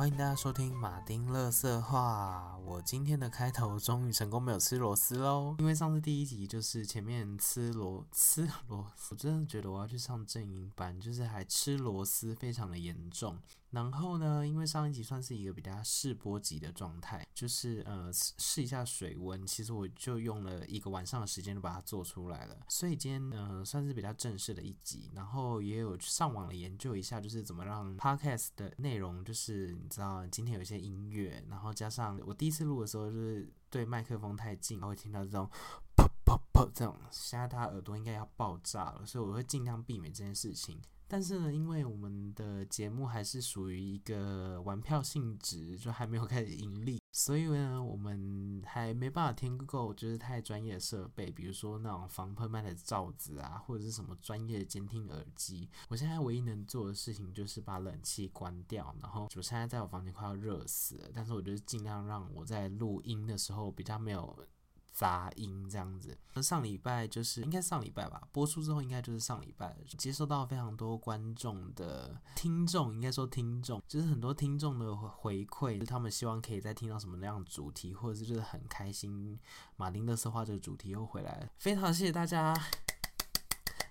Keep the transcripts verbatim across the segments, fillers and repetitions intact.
欢迎大家收听马丁垃圾话。我今天的开头终于成功没有吃螺丝咯，因为上次第一集就是前面吃螺吃螺丝，我真的觉得我要去上正音班，就是还吃螺丝非常的严重。然后呢，因为上一集算是一个比较试播集的状态，就是呃试一下水温，其实我就用了一个晚上的时间就把它做出来了，所以今天呃算是比较正式的一集。然后也有上网了研究一下，就是怎么让 podcast 的内容就是知道今天有一些音乐，然后加上我第一次录的时候就是对麦克风太近，我会听到这种啪啪啪这种，现在他耳朵应该要爆炸了，所以我会尽量避免这件事情。但是呢，因为我们的节目还是属于一个玩票性质，就还没有开始盈利，所以呢，我们还没办法添购就是太专业的设备，比如说那种防喷麦的罩子啊，或者是什么专业的监听耳机。我现在唯一能做的事情就是把冷气关掉，然后我现在在我房间快要热死了，但是我就是尽量让我在录音的时候比较没有杂音这样子。上礼拜就是应该上礼拜吧，播出之后应该就是上礼拜接收到非常多观众的听众，应该说听众就是很多听众的回馈，就是他们希望可以再听到什么那样主题，或者是就是很开心马丁垃圾话这个主题又回来了，非常谢谢大家。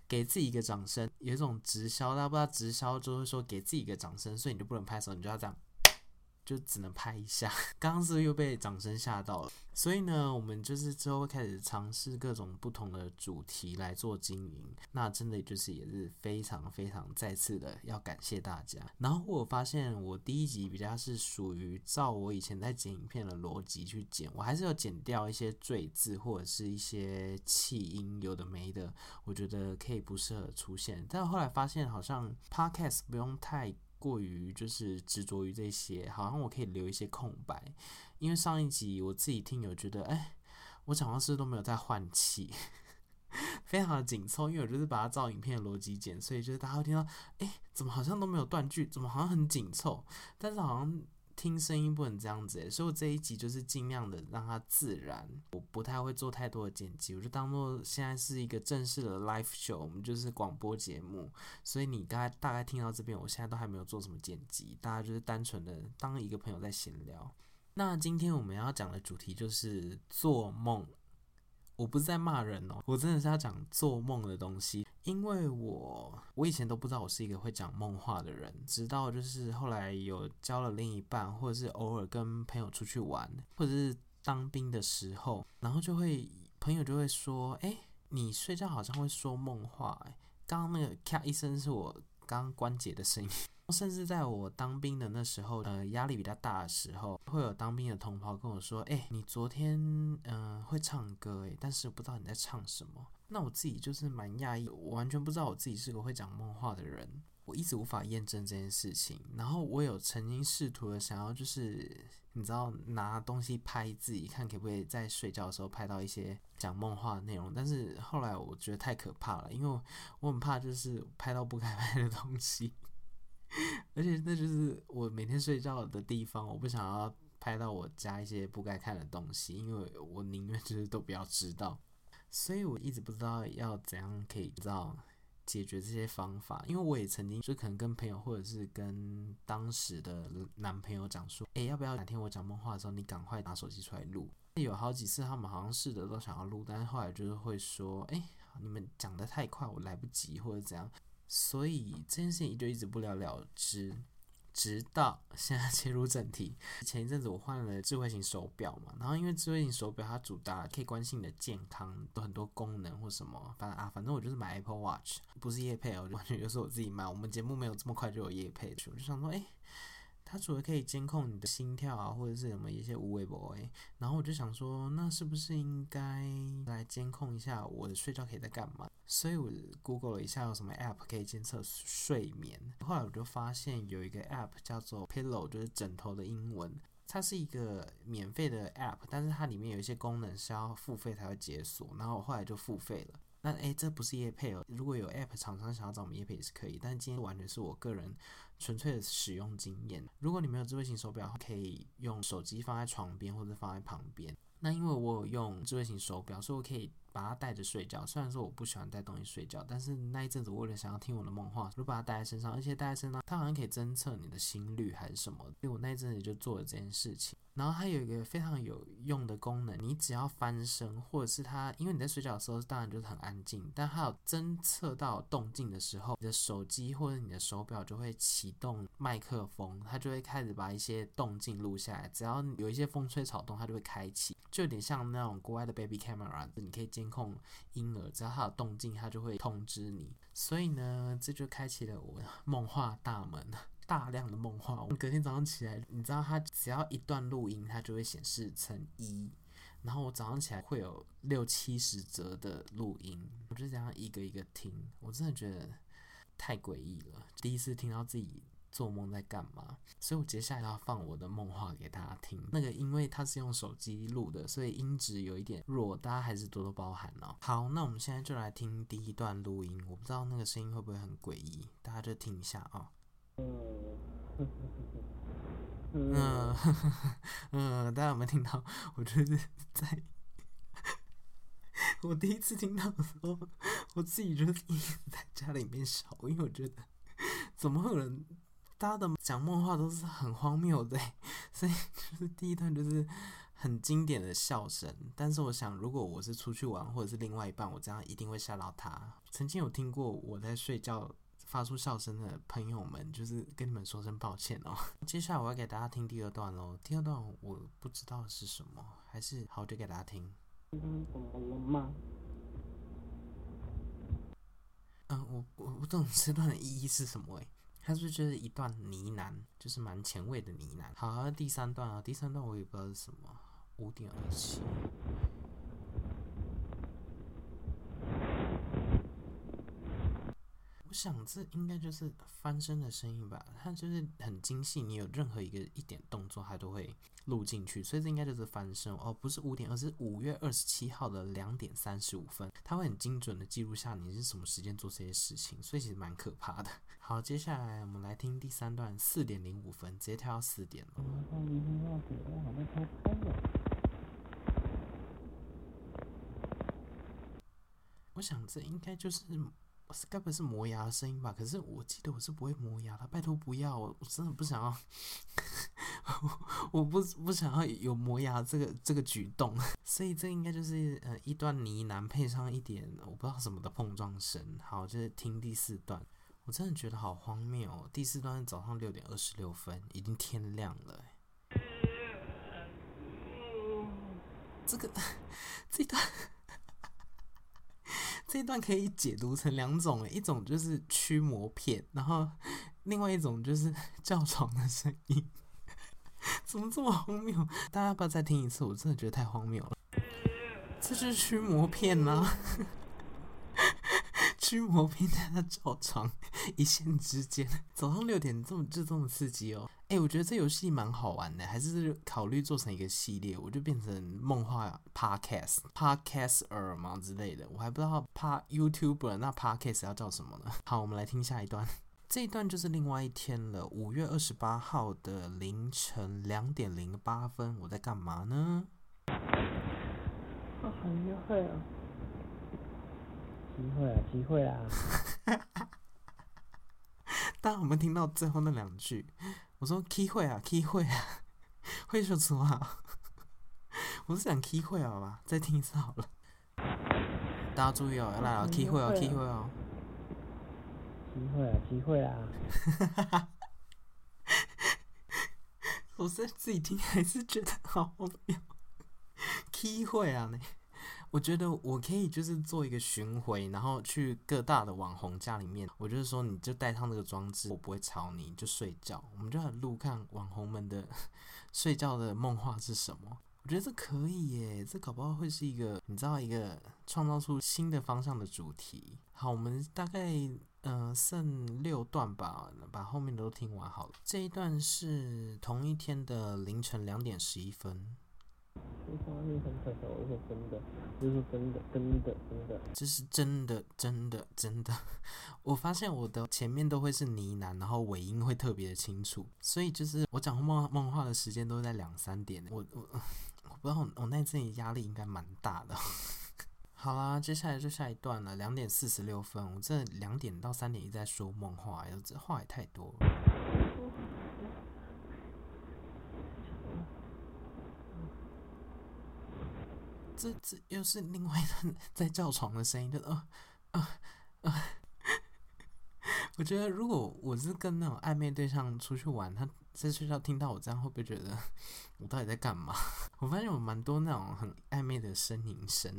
给自己一个掌声，有一种直销，大家不知道直销就会说给自己一个掌声，所以你就不能拍手，你就要这样，就只能拍一下。刚刚是不是又被掌声吓到了？所以呢，我们就是之后会开始尝试各种不同的主题来做经营。那真的就是也是非常非常再次的要感谢大家。然后我发现我第一集比较是属于照我以前在剪影片的逻辑去剪，我还是有剪掉一些赘字或者是一些气音，有的没的，我觉得可以不适合出现。但后来发现好像 podcast 不用太过于就是执着于这些，好像我可以留一些空白，因为上一集我自己听有觉得，哎，我讲话是不是都没有在换气，非常的紧凑，因为我就是把它照影片的逻辑剪，所以就是大家会听到，哎，怎么好像都没有断句，怎么好像很紧凑，但是好像听声音不能这样子耶，所以我这一集就是尽量的让它自然，我不太会做太多的剪辑，我就当做现在是一个正式的 live show， 我们就是广播节目，所以你刚才大概听到这边，我现在都还没有做什么剪辑，大家就是单纯的当一个朋友在闲聊。那今天我们要讲的主题就是做梦，我不是在骂人哦，我真的是要讲做梦的东西。因为我我以前都不知道我是一个会讲梦话的人，直到就是后来有交了另一半，或者是偶尔跟朋友出去玩，或者是当兵的时候，然后就会朋友就会说，哎，你睡觉好像会说梦话，欸，刚刚那个咔一声是我刚刚关节的声音。甚至在我当兵的那时候，呃，压力比较大的时候，会有当兵的同袍跟我说，哎，欸，你昨天呃会唱歌，哎，但是不知道你在唱什么。那我自己就是蛮讶异，我完全不知道我自己是个会讲梦话的人，我一直无法验证这件事情。然后我有曾经试图的想要就是你知道拿东西拍自己，看可不可以在睡觉的时候拍到一些讲梦话的内容，但是后来我觉得太可怕了，因为我很怕就是拍到不该拍的东西。而且那就是我每天睡觉的地方，我不想要拍到我家一些不该看的东西，因为我宁愿就是都不要知道。所以我一直不知道要怎样可以知道解决这些方法，因为我也曾经就可能跟朋友或者是跟当时的男朋友讲说，哎，要不要哪天我讲梦话的时候你赶快拿手机出来录。有好几次他们好像试着都想要录，但是后来就是会说，哎，你们讲得太快我来不及或者怎样，所以这件事情就一直不了了之。直到现在切入正题，前一阵子我换了智慧型手表嘛，然后因为智慧型手表它主打可以关心你的健康，有很多功能或什么，反正啊，反正我就是买 Apple Watch， 不是业配，我完全就是我自己买，我们节目没有这么快就有业配，我就想说，哎，欸，它除了可以监控你的心跳啊，或者是什么一些无微博，哎，然后我就想说，那是不是应该来监控一下我的睡觉可以在干嘛？所以我 Google 了一下有什么 App 可以监测睡眠，后来我就发现有一个 App 叫做 Pillow， 就是枕头的英文，它是一个免费的 App， 但是它里面有一些功能是要付费才会解锁，然后我后来就付费了。那哎，欸，这不是业配哦，如果有 App 厂商想要找我们业配也是可以，但今天完全是我个人纯粹的使用经验。如果你没有智慧型手表，可以用手机放在床边或者放在旁边。那因为我有用智慧型手表，所以我可以把它带着睡觉，虽然说我不喜欢带东西睡觉，但是那一阵子我为了想要听我的梦话，就把它带在身上，而且带在身上它好像可以侦测你的心率还是什么，所以我那一阵子就做了这件事情。然后它有一个非常有用的功能，你只要翻身或者是它，因为你在睡觉的时候当然就是很安静，但它有侦测到动静的时候，你的手机或者你的手表就会启动麦克风，它就会开始把一些动静录下来，只要有一些风吹草动它就会开启，就有点像那种国外的 baby camera， 你可以监控婴儿，只要它有动静它就会通知你。所以呢，这就开启了我梦话大门，大量的梦话。我隔天早上起来，你知道它只要一段录音它就会显示成一，然后我早上起来会有六七十则的录音，我就这样一个一个听，我真的觉得太诡异了，第一次听到自己做梦在干嘛。所以我接下来要放我的梦话给大家听，那个因为它是用手机录的，所以音质有一点弱，大家还是多多包涵哦。好，那我们现在就来听第一段录音，我不知道那个声音会不会很诡异，大家就听一下啊、哦。嗯嗯嗯，大家有没有听到？我就是在我第一次听到的时候，我自己就是一直在家里面笑，因为我觉得怎么会有人。大家的讲梦话都是很荒谬的，所以就是第一段就是很经典的笑声。但是我想，如果我是出去玩或者是另外一半，我这样一定会吓到他。曾经有听过我在睡觉发出笑声的朋友们，就是跟你们说声抱歉哦。接下来我要给大家听第二段喽。第二段我不知道是什么，还是好就给大家听。嗯，我我不懂这段的意义是什么哎。它是不是就是一段呢喃，就是蛮前卫的呢喃。好，第三段啊，第三段我也不知道是什么，五点二七。我想这应该就是翻身的声音吧，它就是很精细，你有任何一个一点动作，它都会录进去，所以这应该就是翻身哦，不是五点二，是五月二十七号的两点三十五分，它会很精准的记录下你是什么时间做这些事情，所以其实蛮可怕的。好，接下来我们来听第三段，四点零五分，直接跳到四点了。我想这应该就是。该不会是磨牙的声音吧？可是我记得我是不会磨牙的，拜托不要，我真的不想要，我不不想要有磨牙这个这个举动，所以这应该就是呃一段呢喃配上一点我不知道什么的碰撞声。好，就是听第四段，我真的觉得好荒谬哦。第四段是早上六点二十六分，已经天亮了、欸。这个这段。这一段可以解读成两种，一种就是驱魔片，然后另外一种就是叫床的声音。怎么这么荒谬？大家要不要再听一次？我真的觉得太荒谬了。这就是驱魔片啊！驱魔片在他叫床，一线之间。早上六点这么就这么刺激哦！哎、欸，我觉得这游戏蛮好玩的，还是考虑做成一个系列，我就变成梦话 podcast podcaster 嘛之类的，我还不知道 pod YouTuber 那 podcast 要叫什么呢？好，我们来听下一段，这一段就是另外一天了，五月二十八号的凌晨两点零八分，我在干嘛呢？哦，很厉害啊！机会啊，机会啊！大家有没有听到最后那两句？我说机会啊，机会啊，会说错啊！我是讲机会好吧，再听一次好了。大家注意哦，要来了，机会哦，机会哦，机会啊，机会啊！我是自己听还是觉得好荒谬？机会啊呢？我觉得我可以就是做一个巡回，然后去各大的网红家里面，我就是说你就带上这个装置，我不会吵你，你就睡觉，我们就来录看网红们的睡觉的梦话是什么。我觉得这可以耶，这搞不好会是一个你知道一个创造出新的方向的主题。好，我们大概呃剩六段吧，把后面的都听完好了。这一段是同一天的凌晨两点十一分。这画面很可笑，我说真的，就是真的，真的，真的，这是真的，真的，真的。我发现我的前面都会是呢喃，然后尾音会特别的清楚，所以就是我讲梦梦话的时间都在两三点。我我我不知道，我那阵压力应该蛮大的。好啦，接下来就下一段了，两点四十六分，我这两点到三点一直在说梦话，这话也太多了。这这又是另外一段在叫床的声音，就啊啊啊！我觉得如果我是跟那种暧昧对象出去玩，他在睡觉听到我这样，会不会觉得我到底在干嘛？我发现我蛮多那种很暧昧的呻吟声。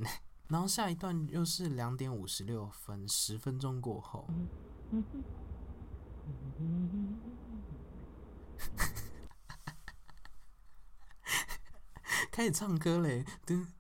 然后下一段又是两点五十六分，十分钟过后，开始唱歌嘞，噔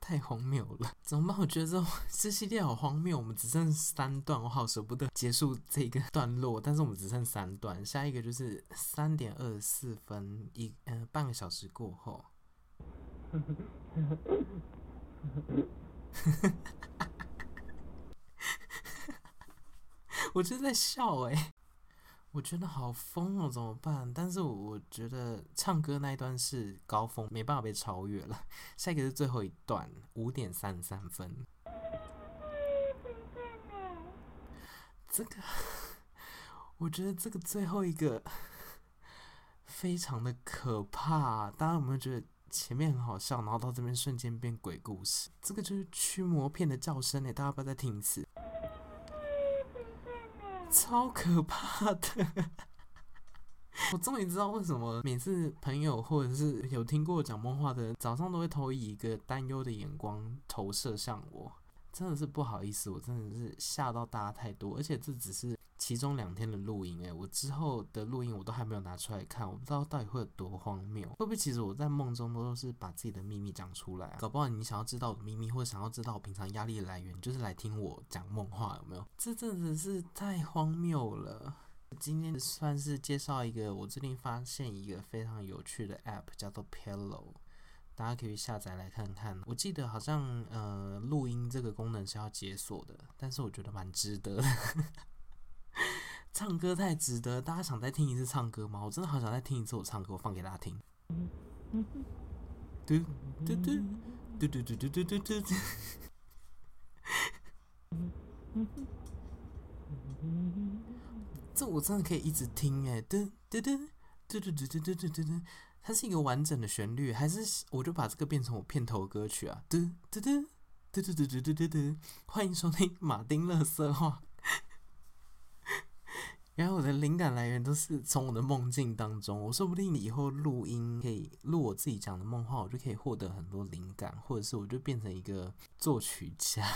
太荒谬了！怎么办？我觉得 这, 这系列好荒谬。我们只剩三段，我好舍不得结束这个段落，但是我们只剩三段。下一个就是三点二十四分一、呃、半个小时过后。我就在笑哎、欸。我觉得好疯哦，怎么办？但是我觉得唱歌那一段是高峰，没办法被超越了。下一个是最后一段，五点三十三分。这个，我觉得这个最后一个非常的可怕、啊。大家有没有觉得前面很好笑，然后到这边瞬间变鬼故事？这个就是驱魔片的叫声耶，大家不要再听一次。超可怕的！我终于知道为什么每次朋友或者是有听过讲梦话的人，早上都会投以一个担忧的眼光投射向我。真的是不好意思，我真的是吓到大家太多，而且这只是其中两天的录音哎、欸，我之后的录音我都还没有拿出来看，我不知道到底会有多荒谬。会不会其实我在梦中都是把自己的秘密讲出来、啊？搞不好你想要知道我的秘密，或者想要知道我平常压力的来源，就是来听我讲梦话，有没有？这真的是太荒谬了。今天算是介绍一个我最近发现一个非常有趣的 app， 叫做 Pillow。大家可以下载来看看，我记得好像呃录音这个功能是要解锁的，但是我觉得蛮值得的。唱歌太值得，大家想再听一次唱歌吗？我真的好想再听一次我唱歌，我放给大家听。嘟嘟嘟嘟嘟嘟嘟嘟嘟嘟。这我真的可以一直听哎，嘟嘟嘟嘟嘟嘟嘟嘟嘟嘟。它是一个完整的旋律，还是我就把这个变成我片头歌曲啊？嘟嘟嘟嘟嘟嘟嘟嘟嘟，欢迎收听马丁垃圾话。原来我的灵感来源都是从我的梦境当中，我说不定以后录音可以录我自己讲的梦话，我就可以获得很多灵感，或者是我就变成一个作曲家，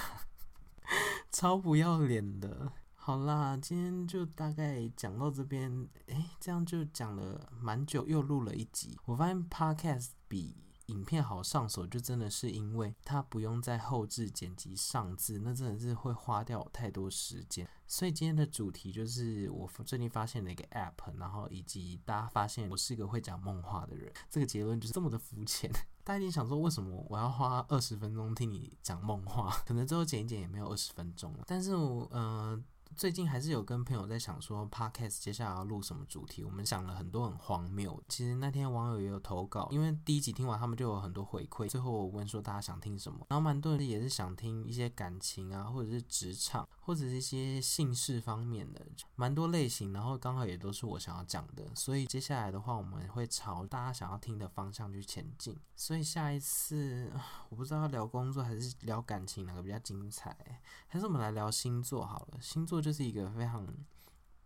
超不要脸的。好啦，今天就大概讲到这边，哎，这样就讲了蛮久，又录了一集。我发现 podcast 比影片好上手，就真的是因为它不用在后置剪辑上字，那真的是会花掉太多时间。所以今天的主题就是我最近发现的一个 app， 然后以及大家发现我是一个会讲梦话的人。这个结论就是这么的肤浅。大家一定想说，为什么我要花二十分钟听你讲梦话？可能最后剪一剪也没有二十分钟了。但是我呃。最近还是有跟朋友在想说 ，podcast 接下来要录什么主题？我们想了很多很荒谬。其实那天网友也有投稿，因为第一集听完他们就有很多回馈。最后我问说大家想听什么，然后蛮多人也是想听一些感情啊，或者是职场，或者是一些性事方面的，蛮多类型。然后刚好也都是我想要讲的，所以接下来的话我们会朝大家想要听的方向去前进。所以下一次我不知道要聊工作还是聊感情哪个比较精彩，还是我们来聊星座好了。星座。就是一个非常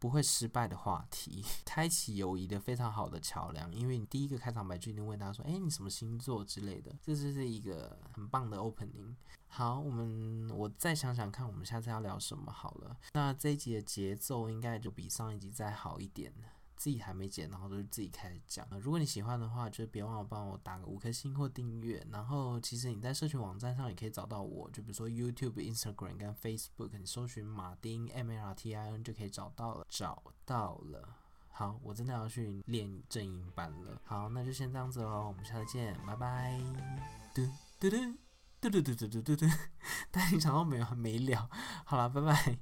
不会失败的话题，开启友谊的非常好的桥梁。因为你第一个开场白就一定问他说：“哎，你什么星座之类的？”这就是一个很棒的 opening。好，我们我再想想看，我们下次要聊什么好了。那这一集的节奏应该就比上一集再好一点。自己还没剪，然后就自己开始讲。如果你喜欢的话，就别忘了帮我打个五颗星或订阅。然后，其实你在社群网站上也可以找到我，就比如说 YouTube、Instagram 跟 Facebook， 你搜寻马丁 M A R T I N 就可以找到了，找到了。好，我真的要去练正音班了。好，那就先这样子哦，我们下次见，拜拜。嘟嘟嘟嘟嘟嘟嘟嘟嘟，但你想到没完没了。好啦，拜拜。